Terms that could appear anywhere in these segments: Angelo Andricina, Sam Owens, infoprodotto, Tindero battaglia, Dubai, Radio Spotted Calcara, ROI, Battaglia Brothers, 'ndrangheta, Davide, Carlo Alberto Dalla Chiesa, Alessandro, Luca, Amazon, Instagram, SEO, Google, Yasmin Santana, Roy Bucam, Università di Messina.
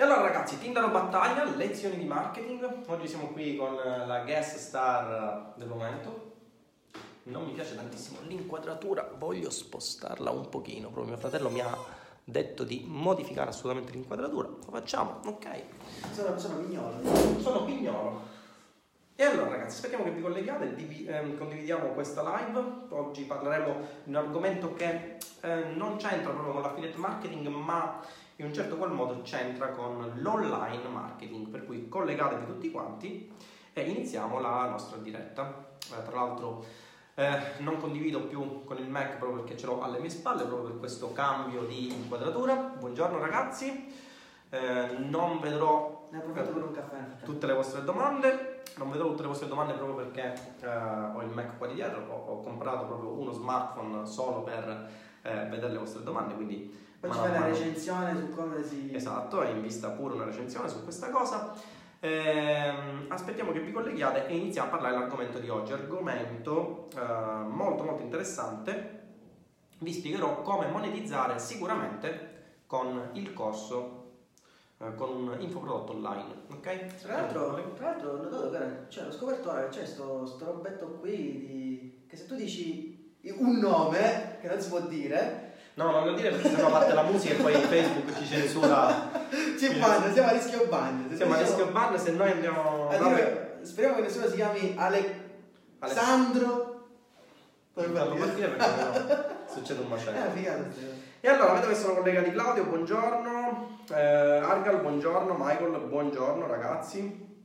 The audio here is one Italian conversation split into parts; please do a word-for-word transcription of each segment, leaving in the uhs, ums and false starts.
E allora ragazzi, Tindero battaglia, lezioni di marketing. Oggi siamo qui con la guest star del momento. Non mi piace tantissimo l'inquadratura, voglio spostarla un pochino. Proprio mio fratello mi ha detto di modificare assolutamente l'inquadratura. Lo facciamo, ok. Sono, sono pignolo. Sono pignolo. E allora ragazzi, aspettiamo che vi colleghiate, div- ehm, condividiamo questa live. Oggi parleremo di un argomento che eh, non c'entra proprio con l'affiliate marketing, ma in un certo qual modo c'entra con l'online marketing, per cui collegatevi tutti quanti e iniziamo la nostra diretta. Eh, tra l'altro eh, non condivido più con il Mac proprio perché ce l'ho alle mie spalle, proprio per questo cambio di inquadratura. Buongiorno ragazzi, eh, non vedrò eh, tutte le vostre domande, non vedrò tutte le vostre domande proprio perché eh, ho il Mac qua di dietro, ho, ho comprato proprio uno smartphone solo per eh, vedere le vostre domande, quindi poi ci fai la recensione su come si... Esatto, è in vista pure una recensione su questa cosa. Ehm, aspettiamo che vi colleghiate e iniziamo a parlare dell'argomento di oggi. Argomento eh, molto molto interessante. Vi spiegherò come monetizzare sicuramente con il corso, eh, con un infoprodotto online. Ok? Tra l'altro, tra l'altro cioè, l'ho scoperto ora che c'è sto, sto robetto qui di... che se tu dici un nome che non si può dire... No, non lo dire perché sennò parte la musica e poi Facebook ci censura. Ci banno, siamo a rischio ban. Se siamo a rischio ban se noi andiamo... Allora, proprio... Speriamo che nessuno si chiami Ale... Alessandro. Poi non lo puoi dire perché no, succede un macello. Eh, e allora, vedo che sono collegati Claudio, buongiorno. Eh, Argal, buongiorno. Michael, buongiorno ragazzi.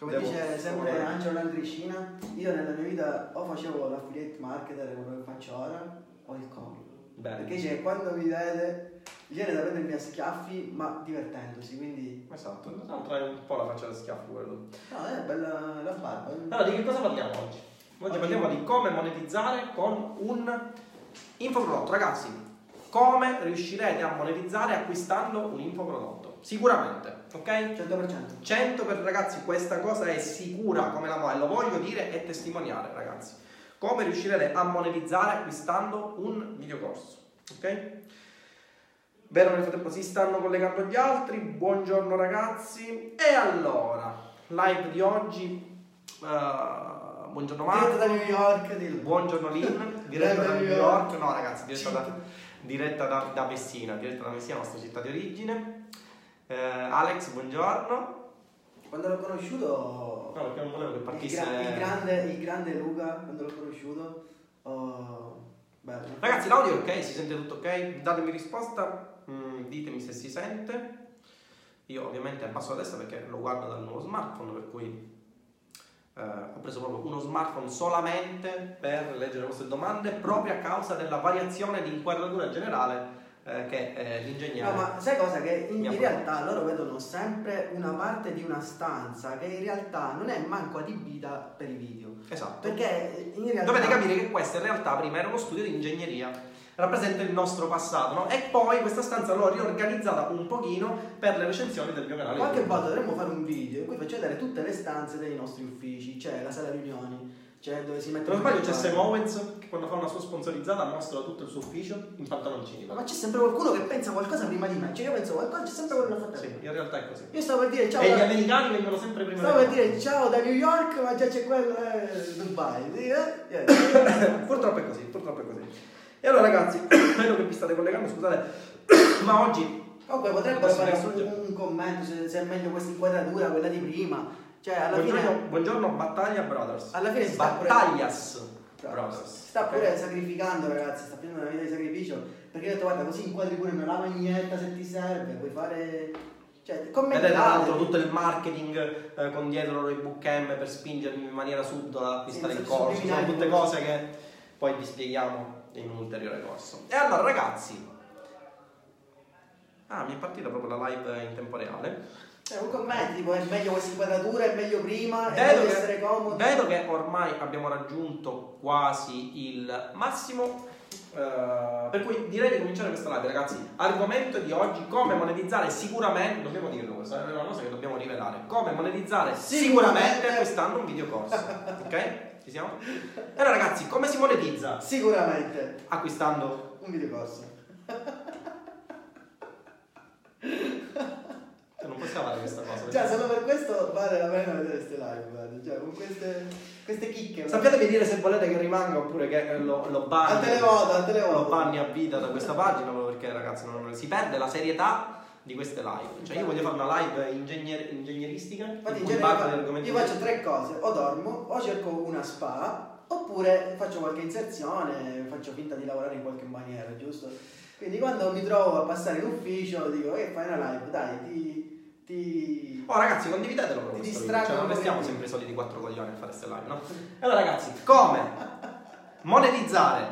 Come Devo dice sempre fare... Angelo Andricina, io nella mia vita o facevo l'affiliate marketer, come faccio ora, o il comico. Bene. Perché cioè, quando mi vedete viene da prendermi a schiaffi ma divertendosi, quindi esatto, non trae un po' la faccia da schiaffo quello. No, è bella la barba. Allora, di che cosa parliamo oggi? Oggi okay. Parliamo di come monetizzare con un infoprodotto. Ragazzi, come riuscirete a monetizzare acquistando un infoprodotto? Sicuramente, ok? cento per cento. cento per cento per, ragazzi, questa cosa è sicura come la mano, lo voglio dire e testimoniare, ragazzi. Come riuscirete a monetizzare acquistando un videocorso, ok? Vero, nel frattempo si stanno collegando gli altri. Buongiorno ragazzi. E allora, live di oggi. Uh, buongiorno Marco. Diretta da New York. Di... Buongiorno Lynn. Diretta da New York. No ragazzi, diretta, da, diretta da, da Messina. Diretta da Messina, la nostra città di origine. Uh, Alex, buongiorno. Quando l'ho conosciuto, no, perché non volevo che partisse... il, gra- il, grande, il grande Luca, quando l'ho conosciuto, oh, bello. Ragazzi, l'audio è ok, si sente tutto ok? Datemi risposta, mm, ditemi se si sente. Io ovviamente passo la testa perché lo guardo dal nuovo smartphone, per cui eh, ho preso proprio uno smartphone solamente per leggere le vostre domande, proprio a causa della variazione di inquadratura generale che è l'ingegnere. No, ma sai cosa? Che in, in realtà loro vedono sempre una parte di una stanza che in realtà non è manco adibita per i video. Esatto. Perché in realtà... Dovete capire che questa in realtà prima era uno studio di ingegneria, rappresenta il nostro passato, no? E poi questa stanza l'ho riorganizzata un pochino per le recensioni del mio canale. Qualche volta dovremmo fare un video in cui faccio vedere tutte le stanze dei nostri uffici, cioè la sala riunioni. Cioè dove si mette... Non sbaglio c'è Sam Owens che quando fa una sua sponsorizzata mostra tutto il suo ufficio in pantaloncini. Ma c'è sempre qualcuno che pensa qualcosa prima di me, cioè io penso qualcosa, c'è sempre quello che fa. Sì, in realtà è così. Io stavo per dire ciao... E da... gli americani vengono sempre prima. Stavo per dire ciao da New York ma già c'è quello eh, Dubai. Sì, eh? Purtroppo è così, purtroppo è così. E allora ragazzi, vedo che vi state collegando, scusate, ma oggi... Comunque potrebbe fare un, un commento se, se è meglio questa inquadratura, quella di prima. Cioè, alla buongiorno, fine, buongiorno Battaglia Brothers. Alla fine si sta Battaglias pure, Brothers. Si sta pure okay. sacrificando, ragazzi, sta prendendo una vita di sacrificio. Perché io ho detto guarda, così inquadri pure una lavagnetta se ti serve, puoi fare. Cioè, commentate. Vedete tra l'altro tutto il marketing eh, con dietro Roy Bucam per spingermi in maniera subdola ad acquistare il corso. Sono tutte cose che poi vi spieghiamo in un ulteriore corso. E allora ragazzi. Ah, mi è partita proprio la live in tempo reale. Cioè, un commento tipo è meglio questa inquadratura, è meglio prima, è meglio essere comodi. Vedo che ormai abbiamo raggiunto quasi il massimo, eh, per cui direi di cominciare questa live ragazzi. Argomento di oggi, come monetizzare sicuramente, dobbiamo dirlo, questa è una cosa che dobbiamo rivelare, come monetizzare sicuramente acquistando un videocorso, ok? Ci siamo? Allora ragazzi, come si monetizza? Sicuramente acquistando un videocorso. riesco a fare questa cosa. Cioè, solo per questo vale la pena vedere queste live, guarda. Cioè, con queste, queste chicche. Sappiatevi dire se volete che rimanga oppure che lo, lo banni. Al televoto, al televoto. Lo banni a vita da questa pagina, perché ragazzi non... si perde la serietà di queste live. Cioè, io voglio fare una live ingegner... ingegneristica. Infatti, in cui io, io faccio tre cose: o dormo, o cerco una spa, oppure faccio qualche inserzione, faccio finta di lavorare in qualche maniera, giusto? Quindi quando mi trovo a passare in ufficio dico che eh, fai una live, dai, ti... ti... Oh ragazzi, condividetelo proprio, ti distraggo, cioè, non restiamo sempre i soliti quattro coglioni a fare queste live, no? Allora ragazzi, come monetizzare?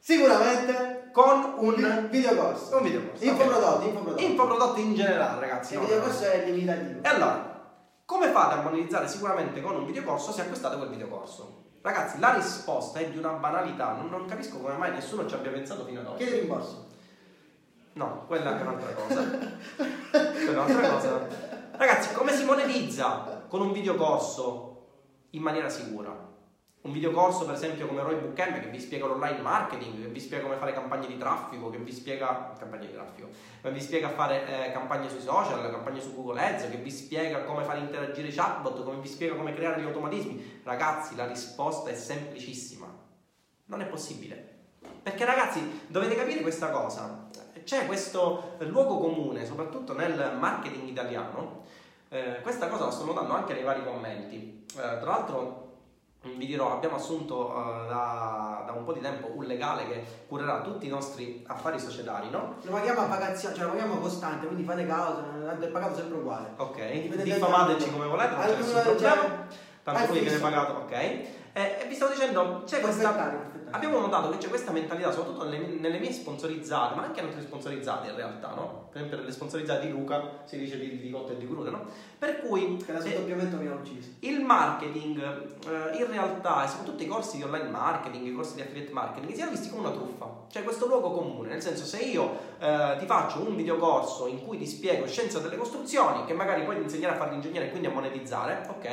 Sicuramente con un videocorso, un videocorso, infoprodotti, infoprodotti. Infoprodotti in generale ragazzi. Il no, videocorso no. È limitativo. E allora, come fate a monetizzare sicuramente con un videocorso se acquistate quel videocorso? Ragazzi, la risposta è di una banalità, non, non capisco come mai nessuno ci abbia pensato fino ad oggi. Chiedi rimborso? No, quella è un'altra cosa. Quella è un'altra cosa. Ragazzi, come si monetizza con un videocorso in maniera sicura? Un videocorso, per esempio, come Roy Bucam, che vi spiega l'online marketing, che vi spiega come fare campagne di traffico, che vi spiega campagne di traffico, che vi spiega fare eh, campagne sui social, campagne su Google Ads, che vi spiega come fare interagire i chatbot, come vi spiega come creare gli automatismi. Ragazzi, la risposta è semplicissima. Non è possibile. Perché ragazzi, dovete capire questa cosa. C'è questo luogo comune, soprattutto nel marketing italiano. Eh, questa cosa la sto notando anche nei vari commenti. Eh, tra l'altro, vi dirò, abbiamo assunto uh, da, da un po' di tempo un legale che curerà tutti i nostri affari societari, no? Lo paghiamo a pagazione, cioè lo paghiamo costante, quindi fate causa, è pagato sempre uguale. Ok, diffamateci come volete, non c'è nessun problema, tanto voi viene pagato, ok? Eh, e vi stavo dicendo, c'è questa... abbiamo notato che c'è questa mentalità, soprattutto nelle, nelle mie sponsorizzate, ma anche altre sponsorizzate in realtà, no? Per esempio nelle sponsorizzate di Luca, si dice di, di cotto e di crude, no? Per cui... che la sottoppiamento mi ha ucciso. Il marketing, eh, in realtà, e soprattutto i corsi di online marketing, i corsi di affiliate marketing, si è visti come una truffa. Cioè questo luogo comune, nel senso, se io eh, ti faccio un videocorso in cui ti spiego scienza delle costruzioni, che magari poi ti insegnerà a fare l'ingegnere e quindi a monetizzare, ok?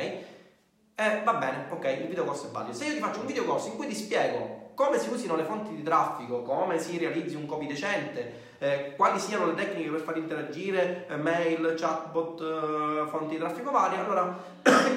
Eh, va bene, ok, il videocorso è valido. Se io ti faccio un videocorso in cui ti spiego come si usino le fonti di traffico, come si realizzi un copy decente, eh, quali siano le tecniche per far interagire eh, mail, chatbot, eh, fonti di traffico varie, allora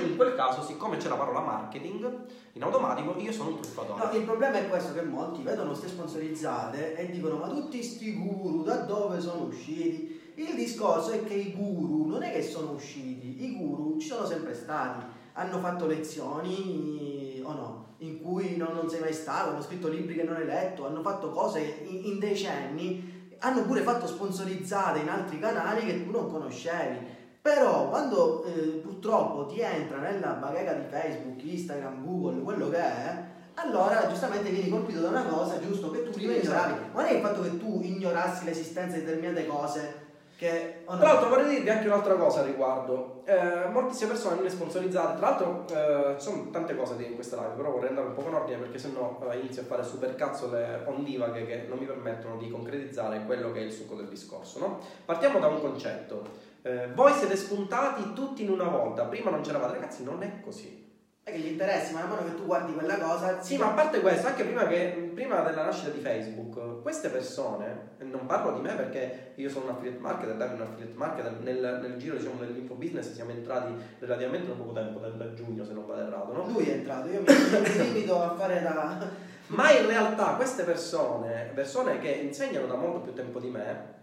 in quel caso, siccome c'è la parola marketing, in automatico io sono un truffatore. No, il problema è questo, che molti vedono queste sponsorizzate e dicono ma tutti sti guru da dove sono usciti? Il discorso è che i guru non è che sono usciti, i guru ci sono sempre stati, hanno fatto lezioni o no? In cui non, non sei mai stato, hanno scritto libri che non hai letto, hanno fatto cose in, in decenni, hanno pure fatto sponsorizzate in altri canali che tu non conoscevi. Però quando eh, purtroppo ti entra nella bacheca di Facebook, Instagram, Google, quello che è, allora giustamente vieni colpito da una cosa, giusto, che tu prima ignoravi. Ma non è il fatto che tu ignorassi l'esistenza di determinate cose. Che, oh no. Tra l'altro vorrei dirvi anche un'altra cosa al riguardo, eh, moltissime persone non le sponsorizzate, tra l'altro eh, ci sono tante cose in questa live, però vorrei andare un po' in ordine perché sennò eh, inizio a fare super cazzole ondivaghe che non mi permettono di concretizzare quello che è il succo del discorso, no? Partiamo da un concetto, eh, voi siete spuntati tutti in una volta, prima non c'eravate, ragazzi non è così. È che gli interessi, man mano che tu guardi quella cosa... Sì, ma a parte questo, anche prima, che, prima della nascita di Facebook, queste persone, non parlo di me perché io sono un affiliate marketer, Davide è un affiliate marketer, nel, nel giro diciamo dell'info business siamo entrati relativamente da poco tempo, da giugno se non vado errato, no? Lui è entrato, io mi limito a fare da... Ma in realtà queste persone, persone che insegnano da molto più tempo di me,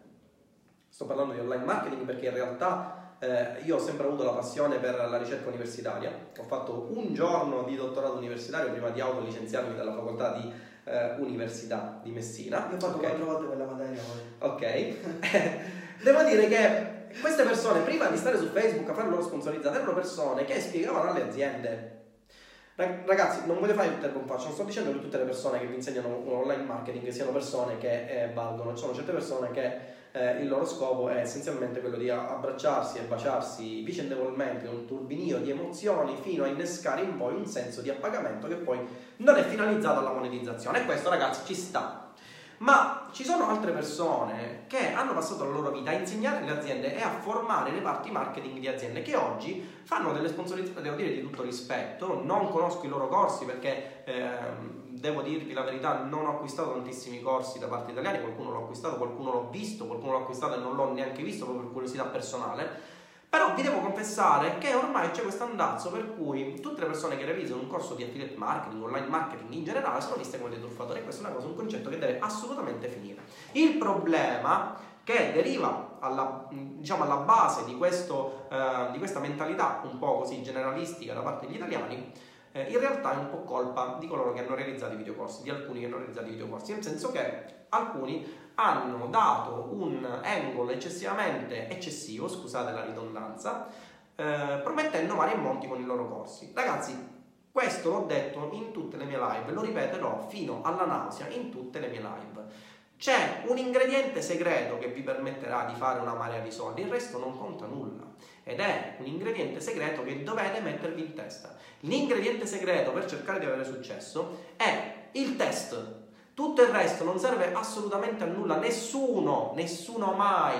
sto parlando di online marketing perché in realtà... Eh, io ho sempre avuto la passione per la ricerca universitaria, ho fatto un giorno di dottorato universitario prima di autolicenziarmi dalla facoltà di eh, Università di Messina. Io ho fatto quattro volte quella materia poi. Ok. Devo dire che queste persone prima di stare su Facebook a fare loro sponsorizzate erano persone che spiegavano alle aziende. Ragazzi, non voglio fare tutto il compaccio, non sto dicendo che tutte le persone che vi insegnano online marketing siano persone che eh, valgono, ci sono certe persone che eh, il loro scopo è essenzialmente quello di abbracciarsi e baciarsi vicendevolmente un turbinio di emozioni fino a innescare in voi un senso di appagamento che poi non è finalizzato alla monetizzazione, e questo ragazzi ci sta. Ma ci sono altre persone che hanno passato la loro vita a insegnare le aziende e a formare le parti marketing di aziende che oggi fanno delle sponsorizzazioni, devo dire, di tutto rispetto. Non conosco i loro corsi perché... Ehm, devo dirvi la verità, non ho acquistato tantissimi corsi da parte italiani, qualcuno l'ho acquistato, qualcuno l'ho visto, qualcuno l'ho acquistato e non l'ho neanche visto proprio per curiosità personale. Però vi devo confessare che ormai c'è questo andazzo per cui tutte le persone che realizzano un corso di affiliate marketing, online marketing in generale, sono viste come dei truffatori, e questo è una cosa, un concetto che deve assolutamente finire. Il problema che deriva alla, diciamo, alla base di, questo, eh, di questa mentalità un po' così generalistica da parte degli italiani, eh, in realtà è un po' colpa di coloro che hanno realizzato i videocorsi, di alcuni che hanno realizzato i videocorsi, nel senso che alcuni hanno dato un angle eccessivamente eccessivo, scusate la ridondanza, eh, promettendo mari e monti con i loro corsi. Ragazzi, questo l'ho detto in tutte le mie live, lo ripeterò fino alla nausea in tutte le mie live. C'è un ingrediente segreto che vi permetterà di fare una marea di soldi, il resto non conta nulla. Ed è un ingrediente segreto che dovete mettervi in testa. L'ingrediente segreto per cercare di avere successo è il test. Tutto il resto non serve assolutamente a nulla, nessuno, nessuno mai,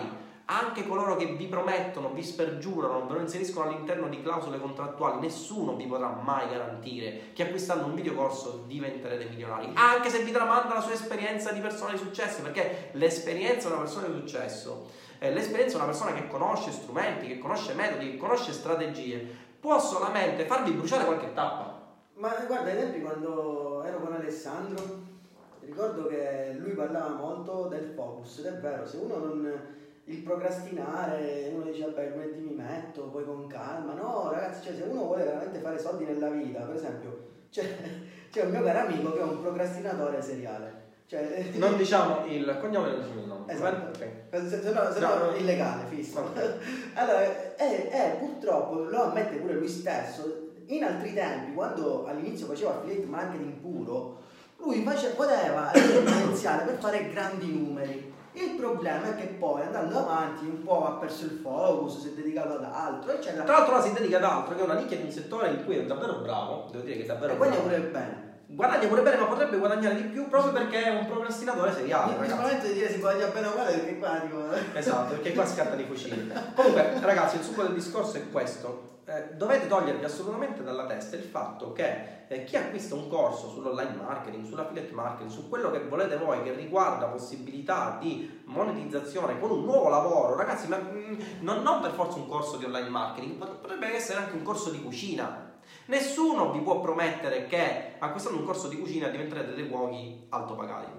anche coloro che vi promettono, vi spergiurano, ve lo inseriscono all'interno di clausole contrattuali, nessuno vi potrà mai garantire che acquistando un videocorso diventerete milionari, anche se vi tramanda la sua esperienza di persona di successo, perché l'esperienza è una persona di successo, eh, l'esperienza è una persona che conosce strumenti, che conosce metodi, che conosce strategie, può solamente farvi bruciare qualche tappa. Ma guarda, ai tempi quando ero con Alessandro, ricordo che lui parlava molto del focus, ed è vero, se uno non... il procrastinare, uno dice vabbè lunedì mi metto, poi con calma, no ragazzi, cioè se uno vuole veramente fare soldi nella vita, per esempio, c'è cioè, un mio caro amico che è un procrastinatore seriale. Cioè, non diciamo il cognome, non diciamo il nome. Esatto, okay. se, se no, se no, no, no illegale, fisso. Okay. Allora, e, e, purtroppo, lo ammette pure lui stesso, in altri tempi, quando all'inizio faceva affiliate marketing puro, lui invece poteva iniziare per fare grandi numeri. Il problema è che poi andando avanti un po' ha perso il focus, si è dedicato ad altro, eccetera. Tra l'altro si dedica ad altro, che è una nicchia di un settore in cui è davvero bravo, devo dire che è davvero e bravo. E guadagna pure bene. Guadagna pure bene, ma potrebbe guadagnare di più proprio perché è un procrastinatore seriale. Principalmente di dire si guadagna bene o male perché qua tipo... Esatto, perché qua scatta di fucile. Comunque ragazzi, il succo del discorso è questo. Eh, dovete togliervi assolutamente dalla testa il fatto che eh, chi acquista un corso sull'online marketing, sull'affiliate marketing, su quello che volete voi che riguarda possibilità di monetizzazione con un nuovo lavoro, ragazzi, ma mm, non, non per forza un corso di online marketing, potrebbe essere anche un corso di cucina. Nessuno vi può promettere che acquistando un corso di cucina diventerete dei cuochi altopagati,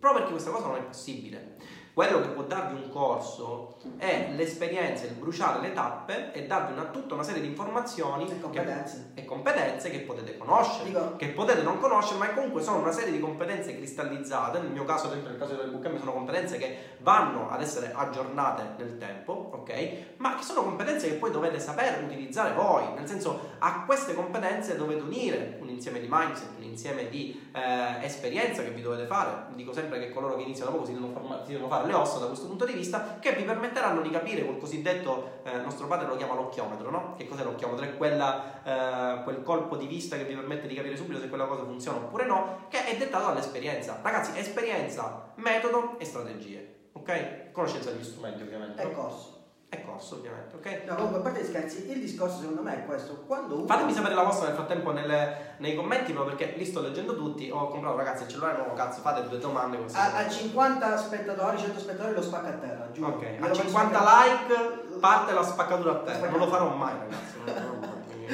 proprio perché questa cosa non è possibile. Quello che può darvi un corso è l'esperienza, il bruciare le tappe e darvi una, tutta una serie di informazioni e competenze che, e competenze che potete conoscere, Dico. che potete non conoscere, ma comunque sono una serie di competenze cristallizzate. Nel mio caso, dentro il caso del Bucam, sono competenze che vanno ad essere aggiornate nel tempo, ok? Ma che sono competenze che poi dovete saper utilizzare voi, nel senso, a queste competenze dovete unire un insieme di mindset, un insieme di eh, esperienza che vi dovete fare. Dico sempre che coloro che iniziano poco si devono, forma, si devono fare le ossa da questo punto di vista, che vi permetteranno di capire col cosiddetto, eh, nostro padre lo chiama l'occhiometro, no? Che cos'è l'occhiometro? È quella, eh, quel colpo di vista che vi permette di capire subito se quella cosa funziona oppure no, che è dettato dall'esperienza. Ragazzi, esperienza, metodo e strategie, ok? Conoscenza degli strumenti ovviamente. E corso. E corso ovviamente, ok? No, comunque, a parte gli scherzi, il discorso secondo me è questo. Quando uno... Fatemi sapere la vostra nel frattempo nelle, nei commenti, proprio perché li sto leggendo tutti. Ho comprato, ragazzi, il cellulare nuovo, cazzo, fate due domande così. A, a cinquanta spettatori, cento spettatori lo spacca a terra, giuro. Ok, a cinquanta like parte la spaccatura a terra. Non lo farò mai, ragazzi, non lo farò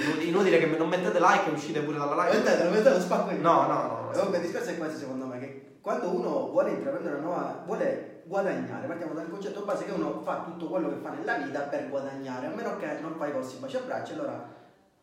mai. Inutile che non mettete like e uscite pure dalla live. Mettete, mettete lo spacco io. No, no, no. Comunque, il discorso è questo secondo me, che quando uno vuole intraprendere una nuova... vuole guadagnare, partiamo dal concetto base che uno fa tutto quello che fa nella vita per guadagnare, a meno che non fai corsi baci e bracci, allora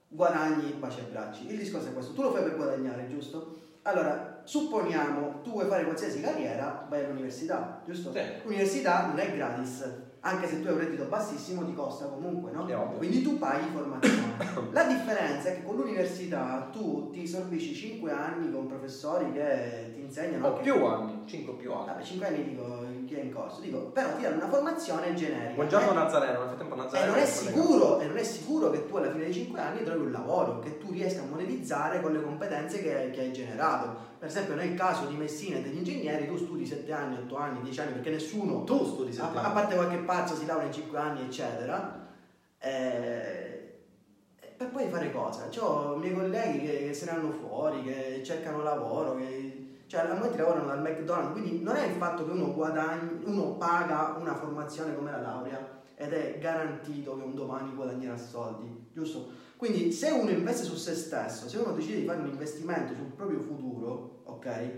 guadagni baci e bracci. Il discorso è questo, tu lo fai per guadagnare, giusto? Allora, supponiamo tu vuoi fare qualsiasi carriera, vai all'università, giusto? Sì. L'università non è gratis, anche se tu hai un reddito bassissimo ti costa comunque, no? Quindi tu paghi formazione. La differenza è che con l'università tu ti sorbisci cinque anni con professori che ti insegnano... O più anni, cinque più anni. Vabbè, cinque anni dico... Che è in corso, dico, però ti danno una formazione generica. Buongiorno eh? Nazareno, nel frattempo Nazareno. E non è sicuro, e non è sicuro che tu alla fine dei cinque anni trovi un lavoro, che tu riesca a monetizzare con le competenze che, che hai generato. Per esempio nel caso di Messina e degli ingegneri, tu studi sette anni, otto anni, dieci anni, perché nessuno... Tu studi sette a, anni. A parte qualche pazzo si laurea in cinque anni, eccetera. Eh, per poi fare cosa? C'ho i miei colleghi che se ne vanno fuori, che cercano lavoro, che... Cioè, alla notte lavorano al McDonald's, quindi non è il fatto che uno guadagni, uno paga una formazione come la laurea ed è garantito che un domani guadagnerà soldi, giusto? Quindi se uno investe su se stesso, se uno decide di fare un investimento sul proprio futuro, ok?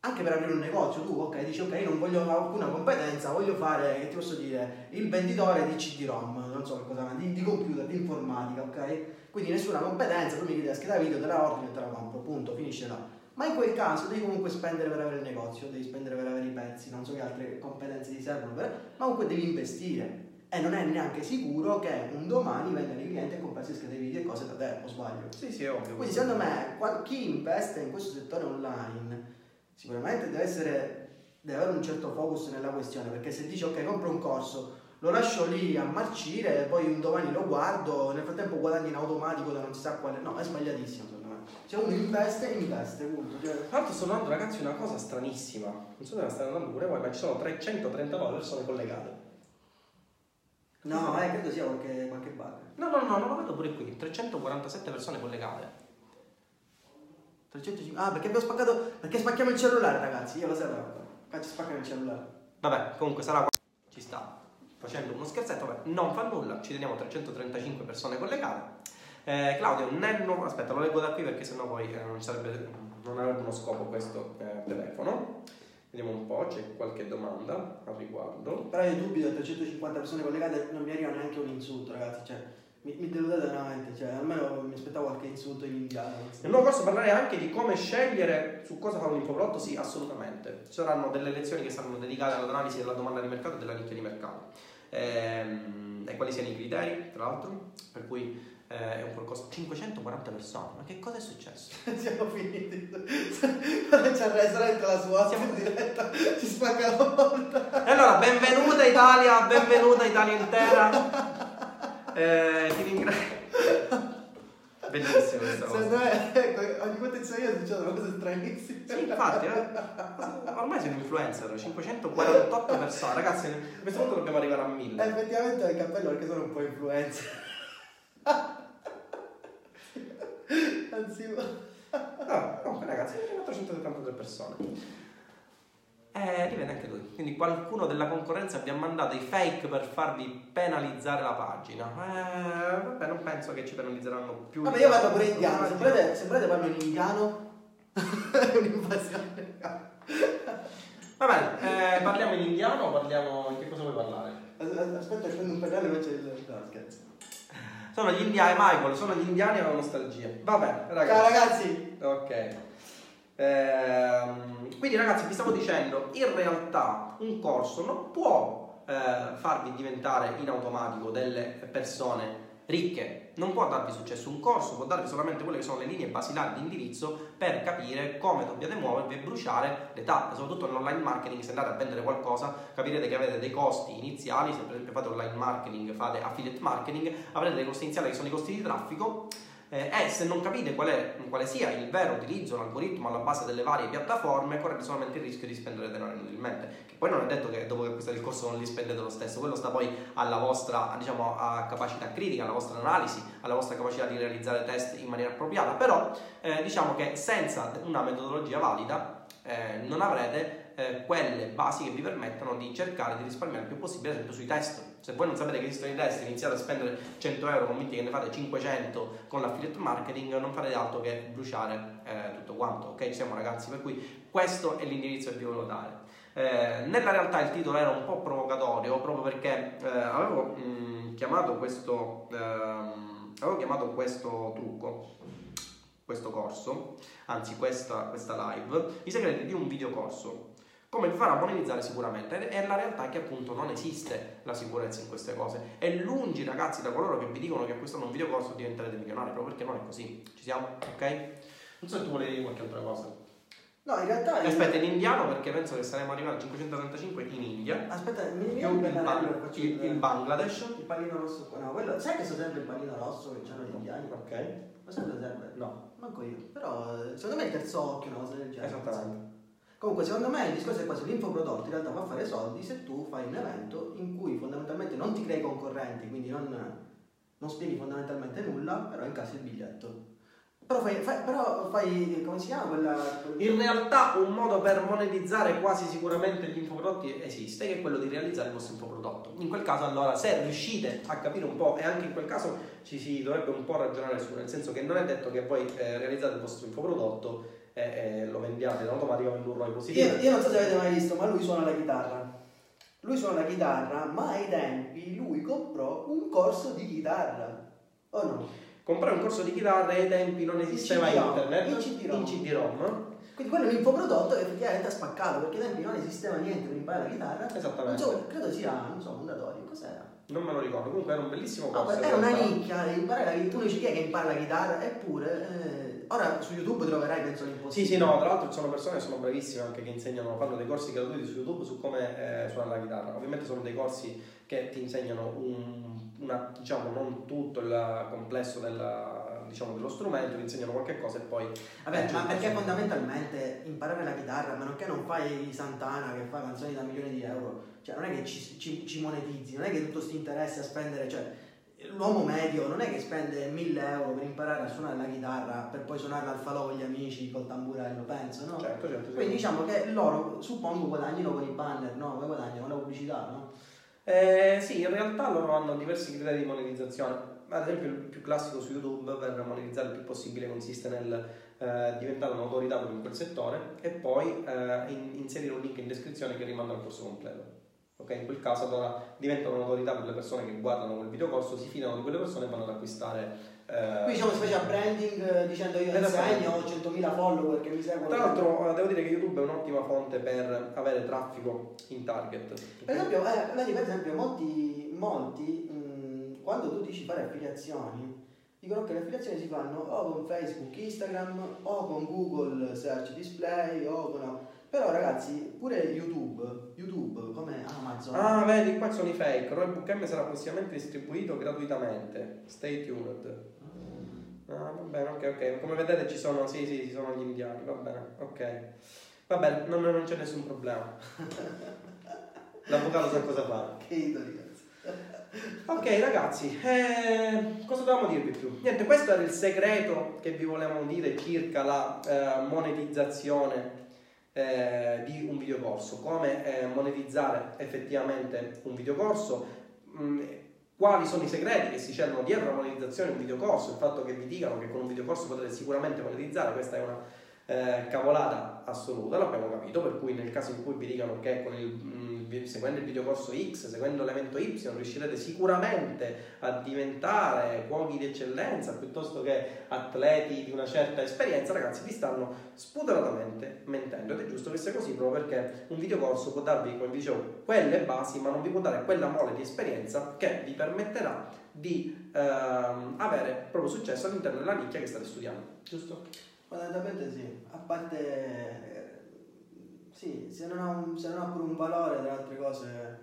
Anche per aprire un negozio, tu ok, dici ok, io non voglio alcuna competenza, voglio fare, che ti posso dire, il venditore di C D ROM, non so che cosa, di, di computer, di informatica, ok? Quindi nessuna competenza, tu mi chiedi la scheda video, te la ordino e te la compro, punto, finisce là. Ma in quel caso devi comunque spendere per avere il negozio, devi spendere per avere i pezzi, non so che altre competenze ti servono, per, ma comunque devi investire. E non è neanche sicuro che un domani vengano i clienti a comprarsi schede video e cose da te, o sbaglio? Sì, sì, è ovvio. Quindi secondo me chi investe in questo settore online sicuramente deve, essere, deve avere un certo focus nella questione, perché se dici ok, compro un corso, lo lascio lì a marcire, poi un domani lo guardo, nel frattempo guadagni in automatico da non si sa quale... No, è sbagliatissimo. Cioè uno investe e investe, punto. Tra l'altro sto andando, ragazzi, una cosa stranissima. Non so se la state andando pure voi, ma ci sono trecentotrentanove persone collegate. No, eh, credo sia qualche, qualche bug. No, no, no, non lo vedo pure qui. trecentoquarantasette persone collegate. trecentocinque. Ah, perché abbiamo spaccato... Perché spacchiamo il cellulare, ragazzi. Io lo sapevo. Cazzo, spaccano il cellulare. Vabbè, comunque sarà... Ci sta facendo uno scherzetto. Vabbè, non fa nulla. Ci teniamo trecentotrentacinque persone collegate. Eh, Claudio, Nenno, aspetta, lo leggo da qui perché sennò poi eh, non, sarebbe, non avrebbe uno scopo questo eh, telefono. Vediamo un po', c'è qualche domanda al riguardo. Però io dubito, trecentocinquanta persone collegate non mi arriva neanche un insulto, ragazzi, cioè mi, mi deludete veramente, cioè almeno mi aspettavo qualche insulto in indiano. Nel nuovo corso parlare anche di come scegliere su cosa fare un infoprodotto, sì, assolutamente. Ci saranno delle lezioni che saranno dedicate all'analisi della domanda di mercato e della nicchia di mercato. Ehm, e quali siano i criteri, tra l'altro, per cui... Eh, è un qualcosa cinquecentoquaranta persone, ma che cosa è successo? Siamo finiti. Ci arrestano anche la sua, siamo in diretta, ci spacca la volta. E allora, benvenuta Italia, benvenuta Italia intera. Eh, ti ringrazio. Bellissima questa cosa. Cioè, ecco, ogni volta che sono io succede una cosa stranissima. Sì, infatti, eh, ormai sono influencer, cinquecentoquarantotto persone, ragazzi, a questo punto dobbiamo arrivare a mille. Eh, effettivamente ho il cappello perché sono un po' influencer. Anzi, no, comunque ragazzi, trecentosettantadue persone. Eh, li vede anche lui. Quindi qualcuno della concorrenza vi ha mandato i fake per farvi penalizzare la pagina. Eh, vabbè, non penso che ci penalizzeranno più. Vabbè, io vado pure indiano. Se volete, se volete farmi un indiano, è un'invasione. Va bene, eh, parliamo in indiano o parliamo in che cosa vuoi parlare? Aspetta, prendo un pennello e faccio il... No, scherzo. Sono gli indiani, Michael, sono gli indiani e la nostalgia. Vabbè, ragazzi. Ciao ragazzi. Ok. Ehm, quindi ragazzi, vi stavo dicendo, in realtà un corso non può eh, farvi diventare in automatico delle persone ricche. Non può darvi successo un corso, può darvi solamente quelle che sono le linee basilari di indirizzo per capire come dobbiate muovervi e bruciare le tappe, soprattutto nell'online marketing. Se andate a vendere qualcosa capirete che avete dei costi iniziali. Se per esempio fate online marketing, fate affiliate marketing, avrete dei costi iniziali che sono i costi di traffico. Eh, e se non capite qual è, quale sia il vero utilizzo, l'algoritmo alla base delle varie piattaforme, correte solamente il rischio di spendere denaro inutilmente. Che poi non è detto che dopo che acquistate il corso non li spendete lo stesso, quello sta poi alla vostra, diciamo, a capacità critica, alla vostra analisi, alla vostra capacità di realizzare test in maniera appropriata. Però eh, diciamo che senza una metodologia valida eh, non avrete Eh, quelle basi che vi permettono di cercare di risparmiare il più possibile, ad esempio sui test. Se voi non sapete che esistono i test, iniziate a spendere cento euro, convinti che ne fate cinquecento con l'affiliate marketing, non farete altro che bruciare eh, tutto quanto, ok? Ci siamo ragazzi, per cui questo è l'indirizzo che vi volevo dare. Eh, nella realtà il titolo era un po' provocatorio, proprio perché eh, avevo, mh, chiamato questo, eh, avevo chiamato questo trucco, questo corso, anzi questa, questa live, i segreti di un videocorso. Come vi farà monetizzare sicuramente. E la realtà è che appunto non esiste la sicurezza in queste cose. E lungi ragazzi da coloro che vi dicono che acquistando un videocorso diventerete milionari, proprio perché non è così. Ci siamo? Ok? Non so se tu volevi qualche altra cosa. No, in realtà... Aspetta, in indiano, perché penso che saremo arrivati a cinquecentotrentacinque in India. Aspetta, mi più in, ban in, in Bangladesh. Il panino rosso qua. No, quello... Sai che so sempre il panino rosso che c'hanno gli indiani? Ok. Ma sai cosa serve? No. Manco io. Però secondo me è il terzo occhio, una cosa del genere. Esattamente. Comunque secondo me il discorso è quasi l'infoprodotto in realtà va a fare soldi se tu fai un evento in cui fondamentalmente non ti crei concorrenti, quindi non, non spieghi fondamentalmente nulla, però incassi il biglietto. Però fai, fai, però fai, come si chiama quella... In realtà un modo per monetizzare quasi sicuramente gli infoprodotti esiste, che è quello di realizzare il vostro infoprodotto. In quel caso allora, se riuscite a capire un po', e anche in quel caso ci si dovrebbe un po' ragionare su, nel senso che non è detto che voi eh, realizzate il vostro infoprodotto e eh, lo vendiate in automatico con un R O I positivo. Io, io non so se avete mai visto, ma lui suona la chitarra. Lui suona la chitarra, ma ai tempi lui comprò un corso di chitarra, o oh no? Comprare un corso di chitarra ai tempi non esisteva internet, in C D ROM. Quindi quello è un infoprodotto che effettivamente ha spaccato, perché ai tempi non esisteva niente per imparare la chitarra. Esattamente. Non so, credo sia, non so, un datorio, cos'era? Non me lo ricordo, comunque era un bellissimo corso. Ah, era una nicchia, imparare la... tu dici chi è che impara la chitarra, eppure... Eh... Ora su YouTube troverai, penso, l'impossibile. Sì, sì, no, tra l'altro ci sono persone che sono bravissime anche, che insegnano, fanno dei corsi gratuiti su YouTube su come eh, suonare la chitarra. Ovviamente sono dei corsi che ti insegnano un, una, diciamo, non tutto il complesso della, diciamo, dello strumento, ti insegnano qualche cosa e poi... Vabbè, ma perché fondamentalmente imparare la chitarra, ma non che non fai Santana che fa canzoni da milioni di euro, cioè non è che ci, ci, ci monetizzi, non è che tutto sti interesse a spendere, cioè... L'uomo medio non è che spende mille euro per imparare a suonare la chitarra per poi suonarla al falò con gli amici col tamburello, penso, no? Certo, certo. Quindi diciamo che loro, suppongo, guadagnino con i banner, no? Come guadagnano la pubblicità, no? Eh, sì, in realtà loro hanno diversi criteri di monetizzazione. Ad esempio il più classico su YouTube per monetizzare il più possibile consiste nel eh, diventare un'autorità proprio in quel settore e poi eh, in, inserire un link in descrizione che rimanda al corso completo. Ok, in quel caso allora diventano un'autorità per le persone che guardano quel videocorso, si fidano di quelle persone e vanno ad acquistare. Eh... Qui diciamo specie a branding, dicendo io insegno, ho centomila follower che mi seguono. Tra l'altro devo dire che YouTube è un'ottima fonte per avere traffico in target. Okay? Per esempio, eh, vedi, per esempio molti, molti mh, quando tu dici fare affiliazioni, dicono che le affiliazioni si fanno o con Facebook, Instagram, o con Google Search Display, o con... No. Però ragazzi, pure YouTube, YouTube come Amazon... Ah, vedi, qua sono i fake. Roy Bucam sarà prossimamente distribuito gratuitamente. Stay tuned. Ah, va bene, ok, ok. Come vedete ci sono, sì, sì, ci sono gli indiani, va bene, ok. Va bene, non, non c'è nessun problema. L'avvocato sa cosa fare. Che idoli. Ok ragazzi, eh, cosa dovevamo dirvi più? Niente, questo era il segreto che vi volevamo dire circa la eh, monetizzazione Eh, di un videocorso, come eh, monetizzare effettivamente un videocorso, mh, quali sono i segreti che si celano dietro la monetizzazione di un videocorso, il fatto che vi dicano che con un videocorso potrete sicuramente monetizzare, questa è una eh, cavolata assoluta, l'abbiamo capito, per cui nel caso in cui vi dicano che con il, mh, seguendo il videocorso X, seguendo l'evento Y, riuscirete sicuramente a diventare cuochi di eccellenza, piuttosto che atleti di una certa esperienza, ragazzi vi stanno spudoratamente mentendo, ed è giusto che sia così, proprio perché un videocorso può darvi, come dicevo, quelle basi, ma non vi può dare quella mole di esperienza che vi permetterà di ehm, avere proprio successo all'interno della nicchia che state studiando, giusto? Fondamentalmente sì, a parte eh, sì, se non, ha un, se non ha pure un valore tra altre cose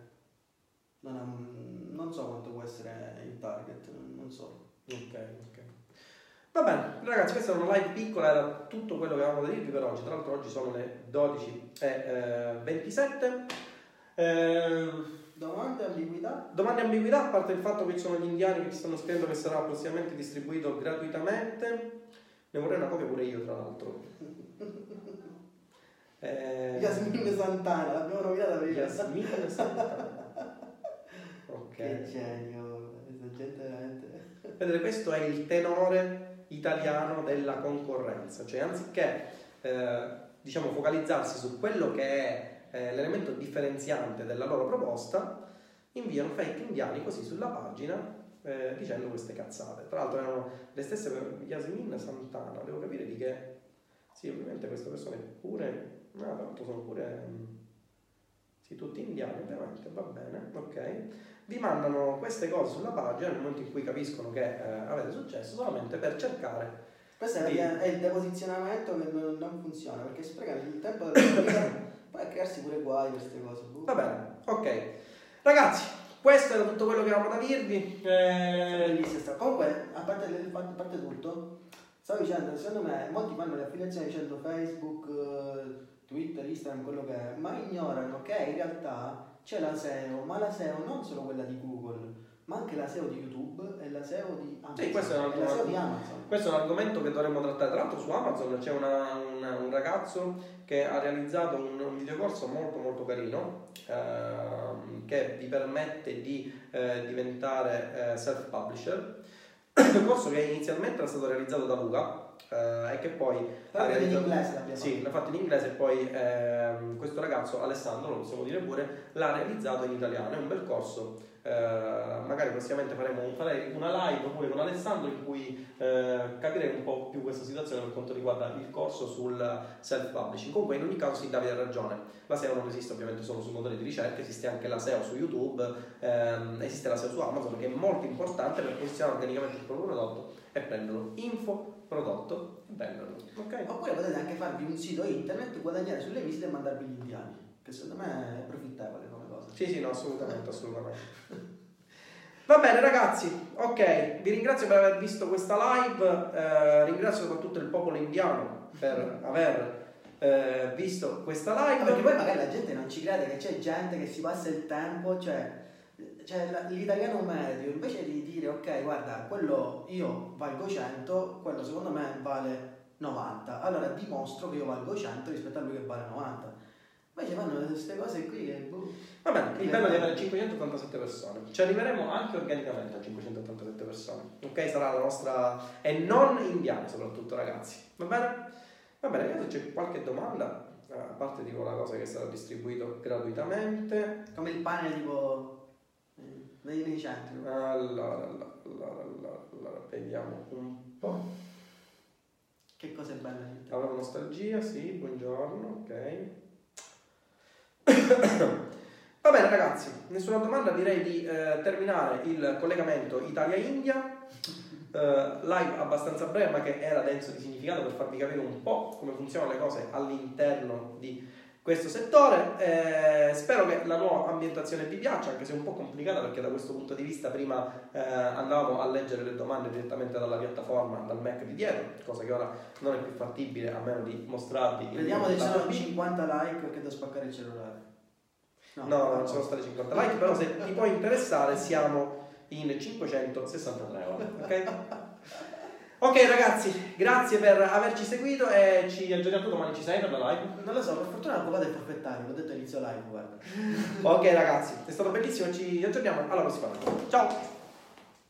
non, ha, non so quanto può essere il target, non so. Ok, ok. Va bene, ragazzi, questa era una live piccola, era tutto quello che avevamo da dirvi per oggi. Tra l'altro oggi sono le dodici e ventisette. Eh, domande ambiguità? Domande ambiguità, a parte il fatto che ci sono gli indiani che ci stanno scrivendo che sarà prossimamente distribuito gratuitamente. Ne vorrei una copia pure io, tra l'altro. eh, Yasmin Santana, l'abbiamo nominata prima. Yasmin Santana. Ok. Che genio, questa gente veramente... Vedete, questo è il tenore italiano della concorrenza, cioè anziché eh, diciamo focalizzarsi su quello che è eh, l'elemento differenziante della loro proposta, inviano fake indiani così sulla pagina eh, dicendo queste cazzate. Tra l'altro erano le stesse per Yasmin Santana, devo capire di che. Sì, ovviamente queste persone pure, no, tra l'altro sono pure sì, tutti indiani, veramente, va bene, ok. Vi mandano queste cose sulla pagina nel momento in cui capiscono che eh, avete successo, solamente per cercare. Questo di... è il deposizionamento che non, non funziona, perché sprecano il tempo della vita, poi a crearsi pure guai queste cose. Va bene, ok. Ragazzi, questo era tutto quello che avevamo da dirvi. Eh... Comunque, a parte, a parte tutto, stavo dicendo, secondo me molti fanno le affiliazioni dicendo Facebook, Twitter, Instagram, quello che è, ma ignorano che in realtà c'è la S E O, ma la S E O non solo quella di Google, ma anche anche la S E O di YouTube e la S E O di Amazon. Sì, questo è un argomento, di Amazon. Questo è un argomento che dovremmo trattare. Tra l'altro su Amazon c'è una, una, un ragazzo che ha realizzato un, un videocorso molto molto carino eh, che vi permette di eh, diventare eh, self-publisher. Un corso che inizialmente era stato realizzato da Luca eh, e che poi ha realizzato... in inglese, sì, l'ha fatto in inglese e poi eh, questo ragazzo, Alessandro, lo possiamo dire pure, l'ha realizzato in italiano. È un bel corso. Eh, magari prossimamente faremo una live oppure con Alessandro in cui eh, capiremo un po' più questa situazione per quanto riguarda il corso sul self-publishing. Comunque in ogni caso sì, Davide ha ragione, la S E O non esiste ovviamente solo sui motori di ricerca, esiste anche la S E O su YouTube, ehm, esiste la S E O su Amazon, che è molto importante per posizionare organicamente il proprio prodotto e prenderlo info prodotto e venderlo, okay? Oppure potete anche farvi un sito internet, guadagnare sulle visite e mandarvi gli indiani, che secondo me è profittevole. Sì, sì, no, assolutamente, assolutamente. Va bene ragazzi, ok, vi ringrazio per aver visto questa live, eh, ringrazio soprattutto il popolo indiano per aver eh, visto questa live. Ah, perché poi magari la gente non ci crede che c'è gente che si passa il tempo, cioè, cioè l'italiano medio, invece di dire ok, guarda, quello io valgo cento, quello secondo me vale novanta, allora dimostro che io valgo cento rispetto a lui che vale novanta. Poi ci fanno queste cose qui che... Boh. Va bene, il bello di avere cinquecentottantasette persone. Ci arriveremo anche organicamente a cinquecentottantasette persone. Ok, sarà la nostra... E non indiana soprattutto, ragazzi. Va bene? Va bene, adesso c'è qualche domanda. A parte tipo la cosa che sarà distribuito gratuitamente. Come il pane tipo... Vedi nei centri. Allora, allora, allora, allora, allora, vediamo un po'. Che cosa è bella? Allora, nostalgia, sì, buongiorno, ok. Va bene ragazzi, nessuna domanda, direi di eh, terminare il collegamento Italia-India, eh, live abbastanza breve ma che era denso di significato per farvi capire un po' come funzionano le cose all'interno di questo settore. Eh, spero che la nuova ambientazione vi piaccia, anche se è un po' complicata perché da questo punto di vista prima eh, andavamo a leggere le domande direttamente dalla piattaforma, dal Mac di dietro, cosa che ora non è più fattibile a meno di mostrarvi. Vediamo se ci sono cinquanta like perché da spaccare il cellulare. No, no, no, non sono state cinquanta like, però se ti può interessare siamo in cinquecentosessantatré ora, ok? Ok ragazzi, grazie per averci seguito e ci aggiorniamo domani, ci sei per la live? Non lo so, per fortuna l'avvocato è forfettario, l'ho detto all'inizio live, guarda. Ok ragazzi, è stato bellissimo, ci aggiorniamo alla prossima. Ciao!